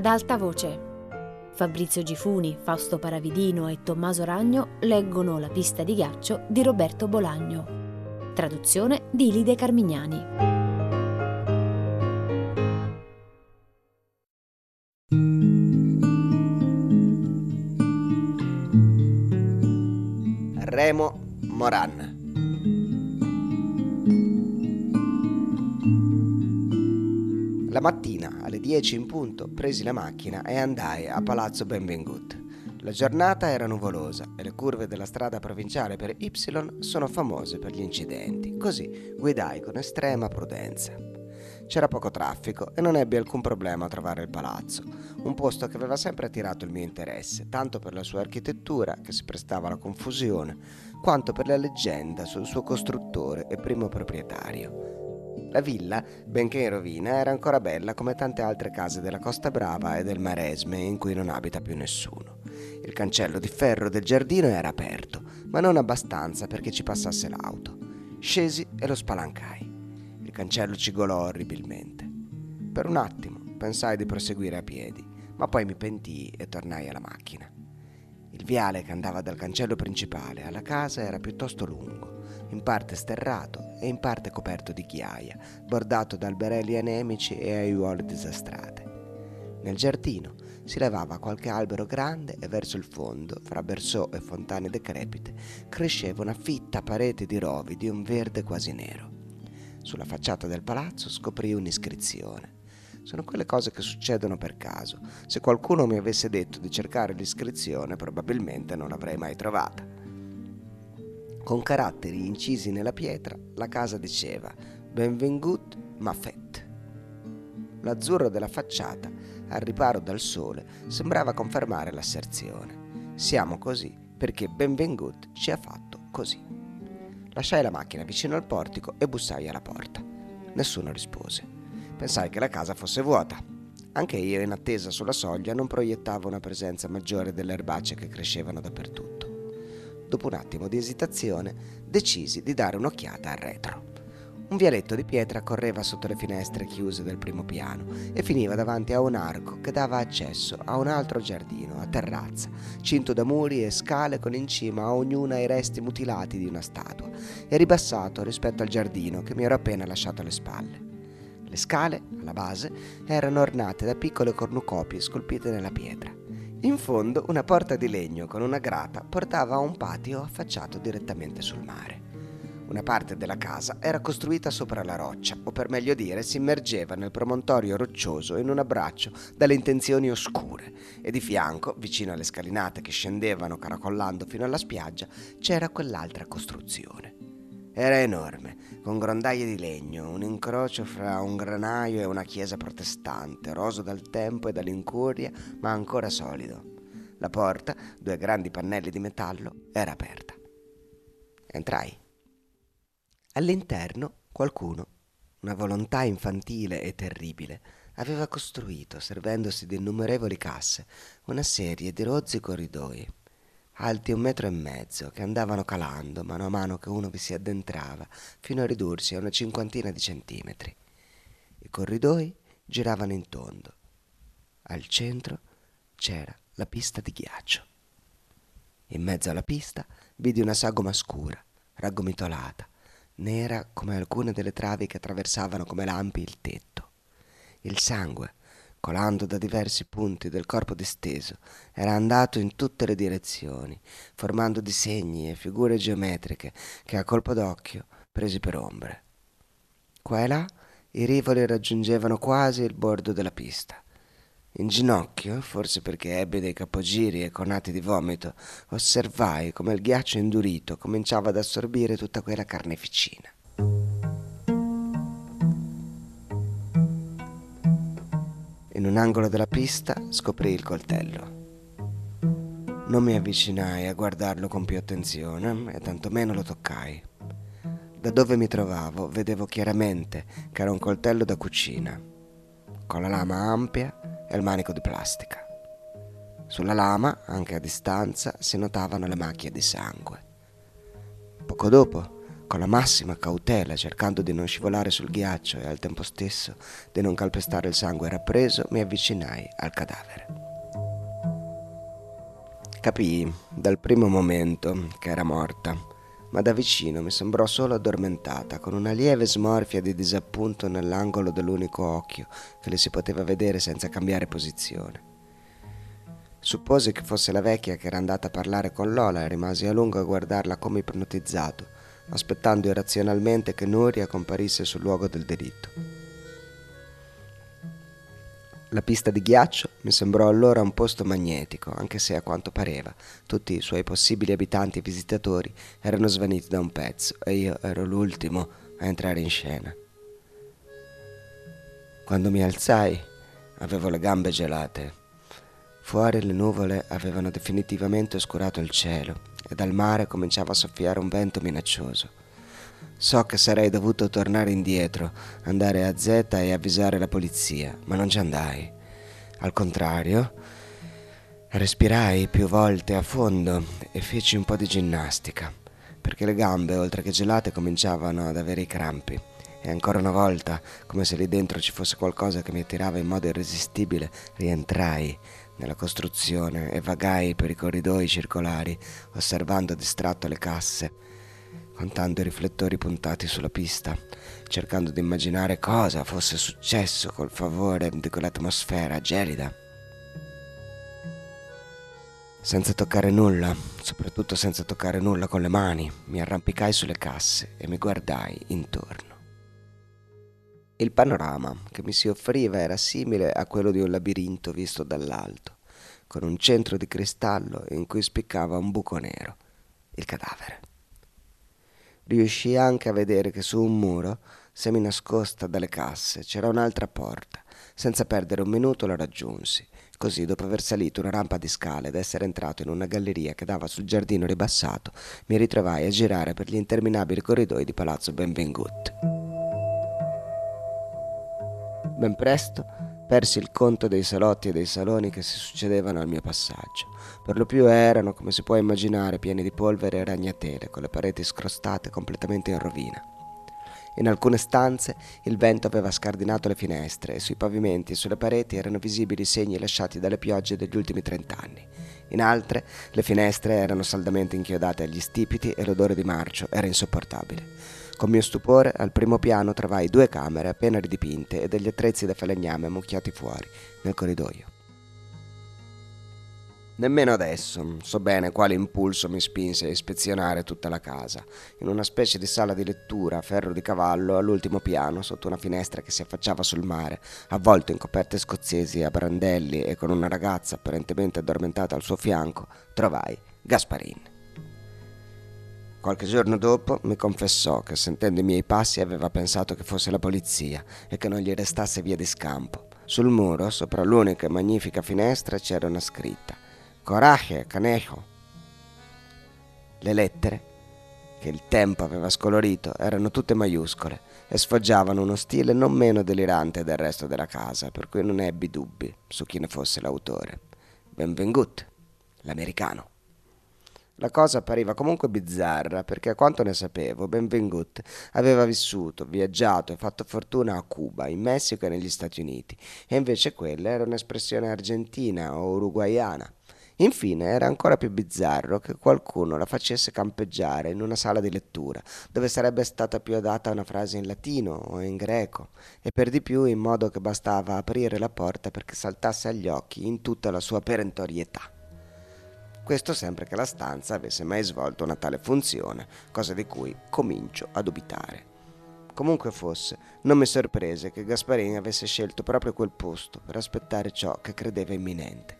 Ad alta voce. Fabrizio Gifuni, Fausto Paravidino e Tommaso Ragno leggono La pista di ghiaccio di Roberto Bolaño. Traduzione di Ilide Carmignani. Remo Morán. La mattina alle 10 in punto presi la macchina e andai a Palazzo Benvenuto. La giornata era nuvolosa e le curve della strada provinciale per Y sono famose per gli incidenti, così guidai con estrema prudenza. C'era poco traffico e non ebbi alcun problema a trovare il palazzo, un posto che aveva sempre attirato il mio interesse, tanto per la sua architettura, che si prestava alla confusione, quanto per la leggenda sul suo costruttore e primo proprietario. La villa, benché in rovina, era ancora bella come tante altre case della Costa Brava e del Maresme in cui non abita più nessuno. Il cancello di ferro del giardino era aperto, ma non abbastanza perché ci passasse l'auto. Scesi e lo spalancai. Il cancello cigolò orribilmente. Per un attimo pensai di proseguire a piedi, ma poi mi pentii e tornai alla macchina. Il viale che andava dal cancello principale alla casa era piuttosto lungo, in parte sterrato e in parte coperto di ghiaia, bordato da alberelli anemici e aiuole disastrate. Nel giardino si levava qualche albero grande e verso il fondo, fra bersò e fontane decrepite, cresceva una fitta parete di rovi di un verde quasi nero. Sulla facciata del palazzo scoprì un'iscrizione. Sono quelle cose che succedono per caso. Se qualcuno mi avesse detto di cercare l'iscrizione, probabilmente non l'avrei mai trovata. Con caratteri incisi nella pietra, la casa diceva Benvingut Mafet. L'azzurro della facciata, al riparo dal sole, sembrava confermare l'asserzione. Siamo così perché Benvingut ci ha fatto così. Lasciai la macchina vicino al portico e bussai alla porta. Nessuno rispose. Pensai che la casa fosse vuota. Anche io, in attesa sulla soglia, non proiettavo una presenza maggiore delle erbacce che crescevano dappertutto. Dopo un attimo di esitazione, decisi di dare un'occhiata al retro. Un vialetto di pietra correva sotto le finestre chiuse del primo piano e finiva davanti a un arco che dava accesso a un altro giardino, a terrazza, cinto da muri e scale con in cima a ognuna i resti mutilati di una statua e ribassato rispetto al giardino che mi ero appena lasciato alle spalle. Le scale, alla base, erano ornate da piccole cornucopie scolpite nella pietra. In fondo una porta di legno con una grata portava a un patio affacciato direttamente sul mare. Una parte della casa era costruita sopra la roccia, o per meglio dire si immergeva nel promontorio roccioso in un abbraccio dalle intenzioni oscure, e di fianco, vicino alle scalinate che scendevano caracollando fino alla spiaggia, c'era quell'altra costruzione. Era enorme, con grondaie di legno, un incrocio fra un granaio e una chiesa protestante, roso dal tempo e dall'incuria, ma ancora solido. La porta, due grandi pannelli di metallo, era aperta. Entrai. All'interno qualcuno, una volontà infantile e terribile, aveva costruito, servendosi di innumerevoli casse, una serie di rozzi corridoi, alti 1,5 metri, che andavano calando mano a mano che uno vi si addentrava, fino a ridursi a una cinquantina di centimetri. I corridoi giravano in tondo. Al centro c'era la pista di ghiaccio. In mezzo alla pista vidi una sagoma scura, raggomitolata, nera come alcune delle travi che attraversavano come lampi il tetto. Il sangue, colando da diversi punti del corpo disteso, era andato in tutte le direzioni, formando disegni e figure geometriche che a colpo d'occhio presi per ombre. Qua e là i rivoli raggiungevano quasi il bordo della pista. In ginocchio, forse perché ebbi dei capogiri e conati di vomito, osservai come il ghiaccio indurito cominciava ad assorbire tutta quella carneficina. In un angolo della pista scoprì il coltello. Non mi avvicinai a guardarlo con più attenzione e tantomeno lo toccai. Da dove mi trovavo vedevo chiaramente che era un coltello da cucina, con la lama ampia e il manico di plastica. Sulla lama, anche a distanza, si notavano le macchie di sangue. Poco dopo con la massima cautela, cercando di non scivolare sul ghiaccio e al tempo stesso di non calpestare il sangue rappreso, mi avvicinai al cadavere. Capii dal primo momento che era morta, ma da vicino mi sembrò solo addormentata, con una lieve smorfia di disappunto nell'angolo dell'unico occhio che le si poteva vedere senza cambiare posizione. Suppose che fosse la vecchia che era andata a parlare con Lola e rimasi a lungo a guardarla come ipnotizzato, aspettando irrazionalmente che Nuria comparisse sul luogo del delitto. La pista di ghiaccio mi sembrò allora un posto magnetico, anche se a quanto pareva tutti i suoi possibili abitanti e visitatori erano svaniti da un pezzo e io ero l'ultimo a entrare in scena. Quando mi alzai avevo le gambe gelate. Fuori le nuvole avevano definitivamente oscurato il cielo e dal mare cominciava a soffiare un vento minaccioso. So che sarei dovuto tornare indietro, andare a Zeta e avvisare la polizia, ma non ci andai. Al contrario, respirai più volte a fondo e feci un po' di ginnastica, perché le gambe, oltre che gelate, cominciavano ad avere i crampi. E ancora una volta, come se lì dentro ci fosse qualcosa che mi attirava in modo irresistibile, rientrai nella costruzione e vagai per i corridoi circolari, osservando distratto le casse, contando i riflettori puntati sulla pista, cercando di immaginare cosa fosse successo col favore di quell'atmosfera gelida. Senza toccare nulla, soprattutto senza toccare nulla con le mani, mi arrampicai sulle casse e mi guardai intorno. Il panorama che mi si offriva era simile a quello di un labirinto visto dall'alto, con un centro di cristallo in cui spiccava un buco nero, il cadavere. Riuscii anche a vedere che su un muro, seminascosta dalle casse, c'era un'altra porta. Senza perdere un minuto la raggiunsi, così dopo aver salito una rampa di scale ed essere entrato in una galleria che dava sul giardino ribassato, mi ritrovai a girare per gli interminabili corridoi di Palazzo Benvenuto. Ben presto persi il conto dei salotti e dei saloni che si succedevano al mio passaggio. Per lo più erano, come si può immaginare, pieni di polvere e ragnatele, con le pareti scrostate completamente in rovina. In alcune stanze il vento aveva scardinato le finestre e sui pavimenti e sulle pareti erano visibili i segni lasciati dalle piogge degli ultimi 30 anni. In altre le finestre erano saldamente inchiodate agli stipiti e l'odore di marcio era insopportabile. Con mio stupore, al primo piano trovai 2 camere appena ridipinte e degli attrezzi da falegname ammucchiati fuori, nel corridoio. Nemmeno adesso so bene quale impulso mi spinse a ispezionare tutta la casa. In una specie di sala di lettura a ferro di cavallo, all'ultimo piano, sotto una finestra che si affacciava sul mare, avvolto in coperte scozzesi a brandelli e con una ragazza apparentemente addormentata al suo fianco, trovai Gasparín. Qualche giorno dopo mi confessò che sentendo i miei passi aveva pensato che fosse la polizia e che non gli restasse via di scampo. Sul muro, sopra l'unica e magnifica finestra, c'era una scritta: «Coraje, canejo». Le lettere, che il tempo aveva scolorito, erano tutte maiuscole e sfoggiavano uno stile non meno delirante del resto della casa, per cui non ebbi dubbi su chi ne fosse l'autore. Benvingut, l'americano. La cosa appariva comunque bizzarra, perché a quanto ne sapevo, Benvingut aveva vissuto, viaggiato e fatto fortuna a Cuba, in Messico e negli Stati Uniti, e invece quella era un'espressione argentina o uruguaiana. Infine, era ancora più bizzarro che qualcuno la facesse campeggiare in una sala di lettura, dove sarebbe stata più adatta una frase in latino o in greco, e per di più in modo che bastava aprire la porta perché saltasse agli occhi in tutta la sua perentorietà. Questo sempre che la stanza avesse mai svolto una tale funzione, cosa di cui comincio a dubitare. Comunque fosse, non mi sorprese che Gasparín avesse scelto proprio quel posto per aspettare ciò che credeva imminente.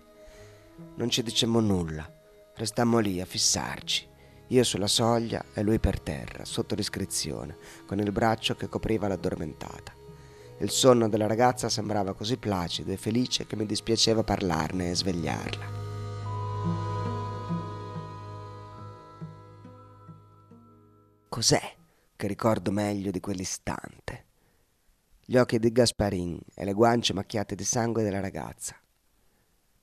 Non ci dicemmo nulla, restammo lì a fissarci, io sulla soglia e lui per terra, sotto l'iscrizione, con il braccio che copriva l'addormentata. Il sonno della ragazza sembrava così placido e felice che mi dispiaceva parlarne e svegliarla. Cos'è che ricordo meglio di quell'istante? Gli occhi di Gasparín e le guance macchiate di sangue della ragazza.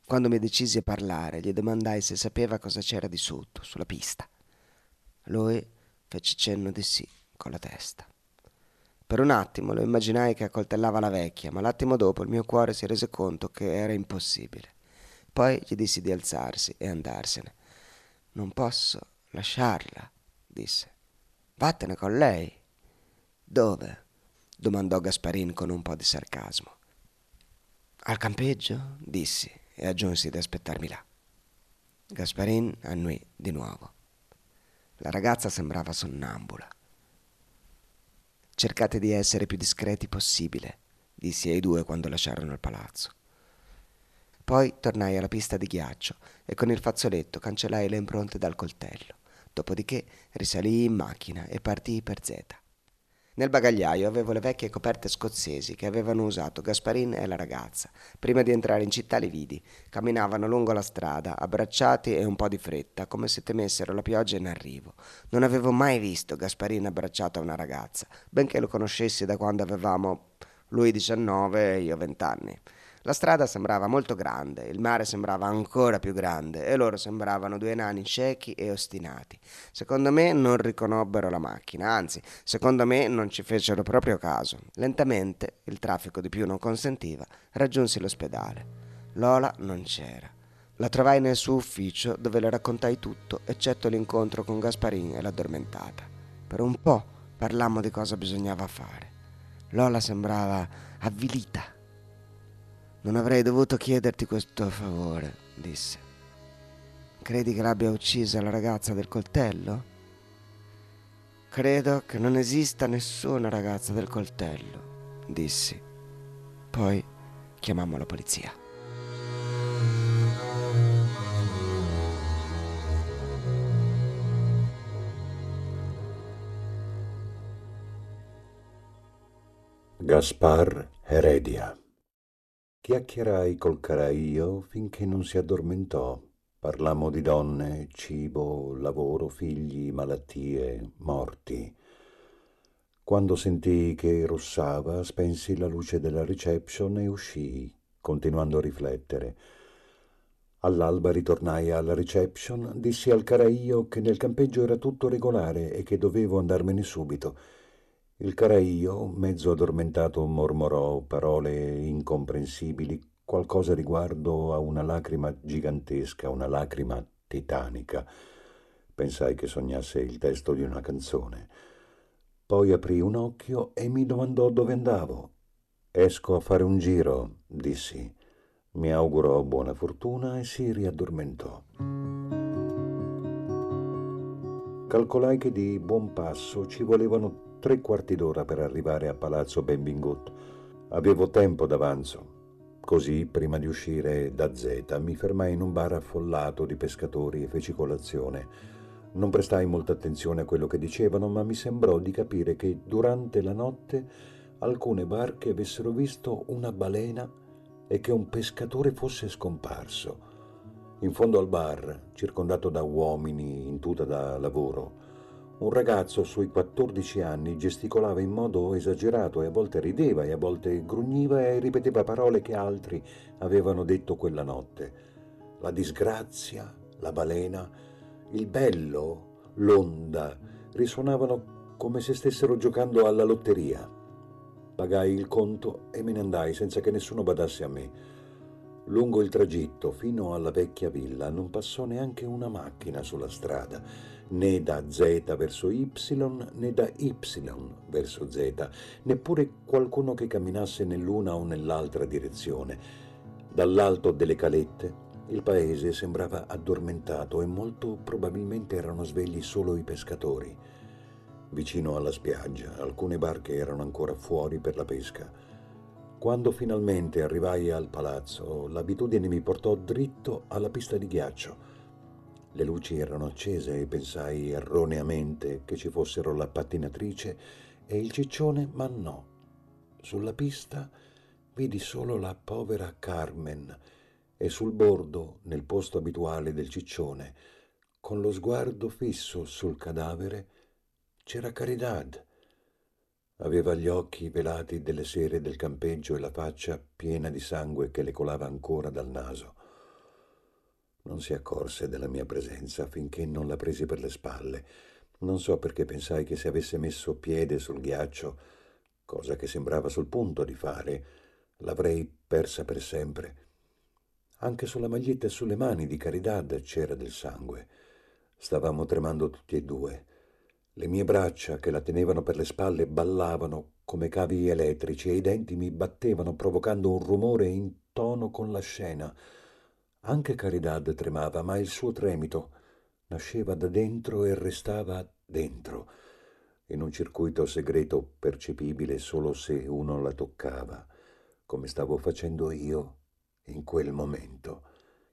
Quando mi decisi a parlare, gli domandai se sapeva cosa c'era di sotto, sulla pista. Lui Fece cenno di sì con la testa. Per un attimo lo immaginai che accoltellava la vecchia, ma l'attimo dopo il mio cuore si rese conto che era impossibile. Poi gli dissi di alzarsi e andarsene. «Non posso lasciarla», disse. «Vattene con lei». «Dove?» domandò Gasparín con un po' di sarcasmo. «Al campeggio?» dissi e aggiunsi di aspettarmi là. Gasparín annui di nuovo. La ragazza sembrava sonnambula. «Cercate di essere più discreti possibile», dissi ai due quando lasciarono il palazzo. Poi tornai alla pista di ghiaccio e con il fazzoletto cancellai le impronte dal coltello. Dopodiché risalii in macchina e partii per Zeta. Nel bagagliaio avevo le vecchie coperte scozzesi che avevano usato Gasparín e la ragazza. Prima di entrare in città li vidi. Camminavano lungo la strada, abbracciati e un po' di fretta, come se temessero la pioggia in arrivo. Non avevo mai visto Gasparín abbracciato a una ragazza, benché lo conoscessi da quando avevamo lui 19 e io 20 anni. La strada sembrava molto grande, il mare sembrava ancora più grande e loro sembravano due nani ciechi e ostinati. Secondo me non riconobbero la macchina, anzi, secondo me non ci fecero proprio caso. Lentamente, il traffico di più non consentiva, raggiunsi l'ospedale. Lola non c'era. La trovai nel suo ufficio dove le raccontai tutto, eccetto l'incontro con Gasparín e l'addormentata. Per un po' parlammo di cosa bisognava fare. Lola sembrava avvilita. «Non avrei dovuto chiederti questo favore», disse. «Credi che l'abbia uccisa la ragazza del coltello?» «Credo che non esista nessuna ragazza del coltello», dissi. Poi chiamammo la polizia. Gaspar Heredia. Chiacchierai col Caraio finché non si addormentò. Parlammo di donne, cibo, lavoro, figli, malattie, morti. Quando sentii che russava, spensi la luce della reception e uscii, continuando a riflettere. All'alba ritornai alla reception, dissi al Caraio che nel campeggio era tutto regolare e che dovevo andarmene subito. Il Caraio, mezzo addormentato, mormorò parole incomprensibili, qualcosa riguardo a una lacrima gigantesca, una lacrima titanica. Pensai che sognasse il testo di una canzone. Poi aprì un occhio e mi domandò dove andavo. «Esco a fare un giro», dissi. Mi augurò buona fortuna e si riaddormentò. Calcolai che di buon passo ci volevano 3 quarti d'ora per arrivare a Palazzo Benvingut. Avevo tempo d'avanzo. Così, prima di uscire da Zeta, mi fermai in un bar affollato di pescatori e feci colazione. Non prestai molta attenzione a quello che dicevano, ma mi sembrò di capire che durante la notte alcune barche avessero visto una balena e che un pescatore fosse scomparso. In fondo al bar, circondato da uomini in tuta da lavoro, un ragazzo sui 14 anni gesticolava in modo esagerato e a volte rideva e a volte grugniva e ripeteva parole che altri avevano detto quella notte. La disgrazia, la balena, il bello, l'onda risuonavano come se stessero giocando alla lotteria. Pagai il conto e me ne andai senza che nessuno badasse a me. Lungo il tragitto fino alla vecchia villa non passò neanche una macchina sulla strada, né da Z verso Y né da Y verso Z, neppure qualcuno che camminasse nell'una o nell'altra direzione. Dall'alto delle calette il paese sembrava addormentato e molto probabilmente erano svegli solo i pescatori. Vicino alla spiaggia alcune barche erano ancora fuori per la pesca. Quando finalmente arrivai al palazzo, l'abitudine mi portò dritto alla pista di ghiaccio. Le luci erano accese e pensai erroneamente che ci fossero la pattinatrice e il ciccione, ma no. Sulla pista vidi solo la povera Carmen e sul bordo, nel posto abituale del ciccione, con lo sguardo fisso sul cadavere, c'era Caridad. Aveva gli occhi velati delle sere del campeggio e la faccia piena di sangue che le colava ancora dal naso. Non si accorse della mia presenza finché non la presi per le spalle Non so perché pensai che se avesse messo piede sul ghiaccio, cosa che sembrava sul punto di fare, l'avrei persa per sempre. Anche sulla maglietta e sulle mani di Caridad c'era del sangue. Stavamo tremando tutti e due. Le mie braccia, che la tenevano per le spalle, ballavano come cavi elettrici e i denti mi battevano provocando un rumore in tono con la scena. Anche Caridad tremava, ma il suo tremito nasceva da dentro e restava dentro, in un circuito segreto percepibile solo se uno la toccava, come stavo facendo io in quel momento.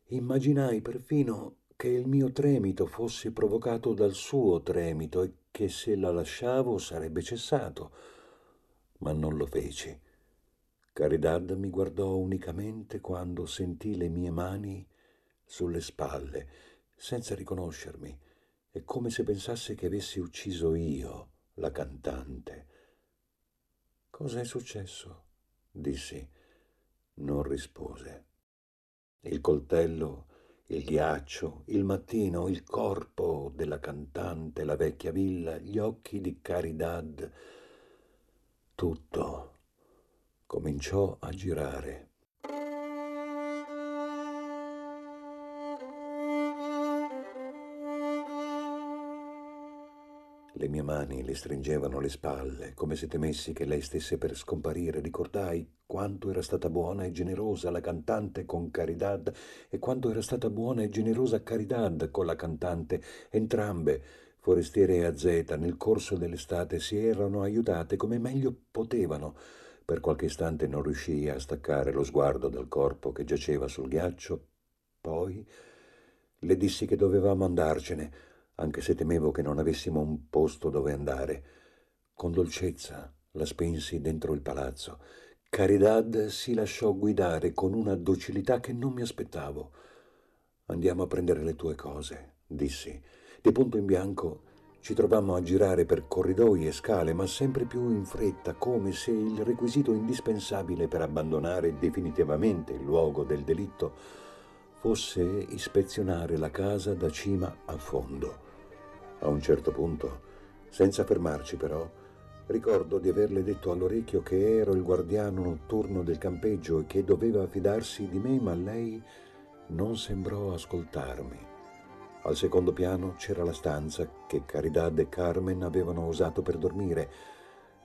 Immaginai perfino che il mio tremito fosse provocato dal suo tremito e che se la lasciavo sarebbe cessato, ma non lo feci. Caridad mi guardò unicamente quando sentì le mie mani sulle spalle, senza riconoscermi, e come se pensasse che avessi ucciso io, la cantante. «Cosa è successo?» dissi. Non rispose. Il coltello, il ghiaccio, il mattino, il corpo della cantante, la vecchia villa, gli occhi di Caridad, tutto cominciò a girare. Le mie mani le stringevano le spalle, come se temessi che lei stesse per scomparire. Ricordai quanto era stata buona e generosa la cantante con Caridad e quanto era stata buona e generosa Caridad con la cantante. Entrambe, forestiere e azzeta, nel corso dell'estate si erano aiutate come meglio potevano. Per qualche istante non riuscii a staccare lo sguardo dal corpo che giaceva sul ghiaccio. Poi le dissi che dovevamo andarcene, anche se temevo che non avessimo un posto dove andare. Con dolcezza la spinsi dentro il palazzo. Caridad si lasciò guidare con una docilità che non mi aspettavo. «Andiamo a prendere le tue cose», dissi. Di punto in bianco ci trovammo a girare per corridoi e scale, ma sempre più in fretta, come se il requisito indispensabile per abbandonare definitivamente il luogo del delitto fosse ispezionare la casa da cima a fondo. A un certo punto, senza fermarci però, ricordo di averle detto all'orecchio che ero il guardiano notturno del campeggio e che doveva fidarsi di me, ma lei non sembrò ascoltarmi. Al secondo piano c'era la stanza che Caridad e Carmen avevano usato per dormire.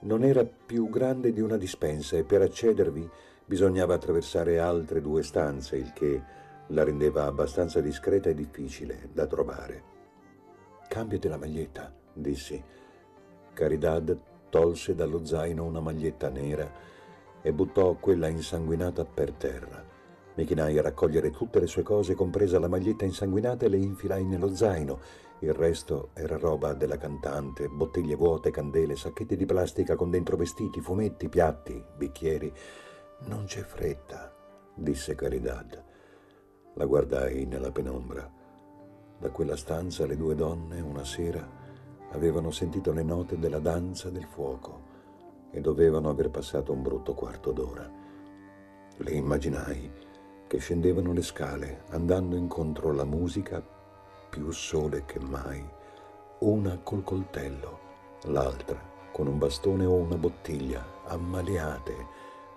Non era più grande di una dispensa e per accedervi bisognava attraversare altre due stanze, il che la rendeva abbastanza discreta e difficile da trovare. «Cambiati la maglietta», dissi. Caridad tolse dallo zaino una maglietta nera e buttò quella insanguinata per terra. Mi chinai a raccogliere tutte le sue cose, compresa la maglietta insanguinata, e le infilai nello zaino. Il resto era roba della cantante: bottiglie vuote, candele, sacchetti di plastica con dentro vestiti, fumetti, piatti, bicchieri. «Non c'è fretta», disse Caridad. La guardai nella penombra. Da quella stanza le due donne, una sera, avevano sentito le note della danza del fuoco e dovevano aver passato un brutto quarto d'ora. Le immaginai che scendevano le scale, andando incontro alla musica, più sole che mai, una col coltello, l'altra con un bastone o una bottiglia, ammaliate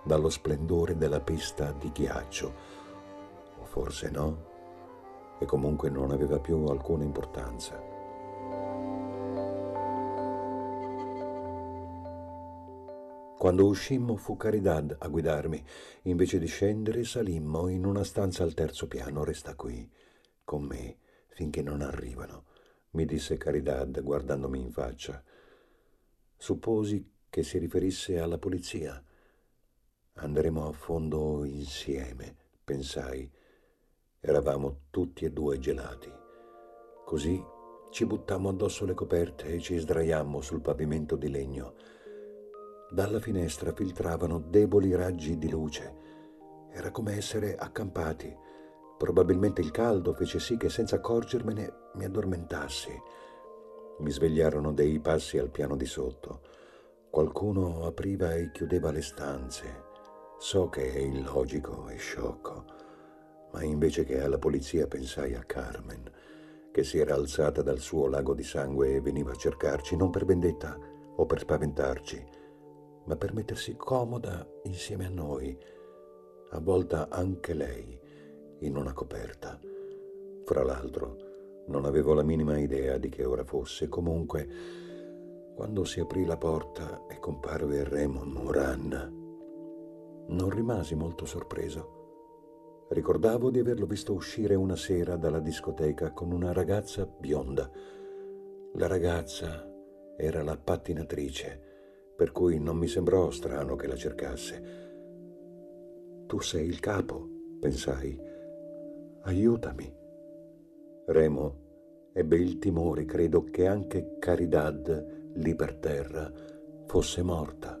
dallo splendore della pista di ghiaccio. Forse no, e comunque non aveva più alcuna importanza. Quando uscimmo fu Caridad a guidarmi. Invece di scendere salimmo in una stanza al terzo piano. «Resta qui, con me, finché non arrivano», mi disse Caridad guardandomi in faccia. Supposi che si riferisse alla polizia. «Andremo a fondo insieme», pensai. Eravamo tutti e due gelati. Così ci buttammo addosso le coperte e ci sdraiammo sul pavimento di legno. Dalla finestra filtravano deboli raggi di luce. Era come essere accampati. Probabilmente il caldo fece sì che, senza accorgermene, mi addormentassi. Mi svegliarono dei passi al piano di sotto. Qualcuno apriva e chiudeva le stanze. So che è illogico e sciocco, ma invece che alla polizia pensai a Carmen, che si era alzata dal suo lago di sangue e veniva a cercarci, non per vendetta o per spaventarci, ma per mettersi comoda insieme a noi, avvolta anche lei in una coperta. Fra l'altro, non avevo la minima idea di che ora fosse. Comunque, quando si aprì la porta e comparve Raymond Moran, non rimasi molto sorpreso. Ricordavo di averlo visto uscire una sera dalla discoteca con una ragazza bionda. La ragazza era la pattinatrice, per cui non mi sembrò strano che la cercasse. «Tu sei il capo», pensai. «Aiutami». Remo ebbe il timore, credo, che anche Caridad, lì per terra, fosse morta.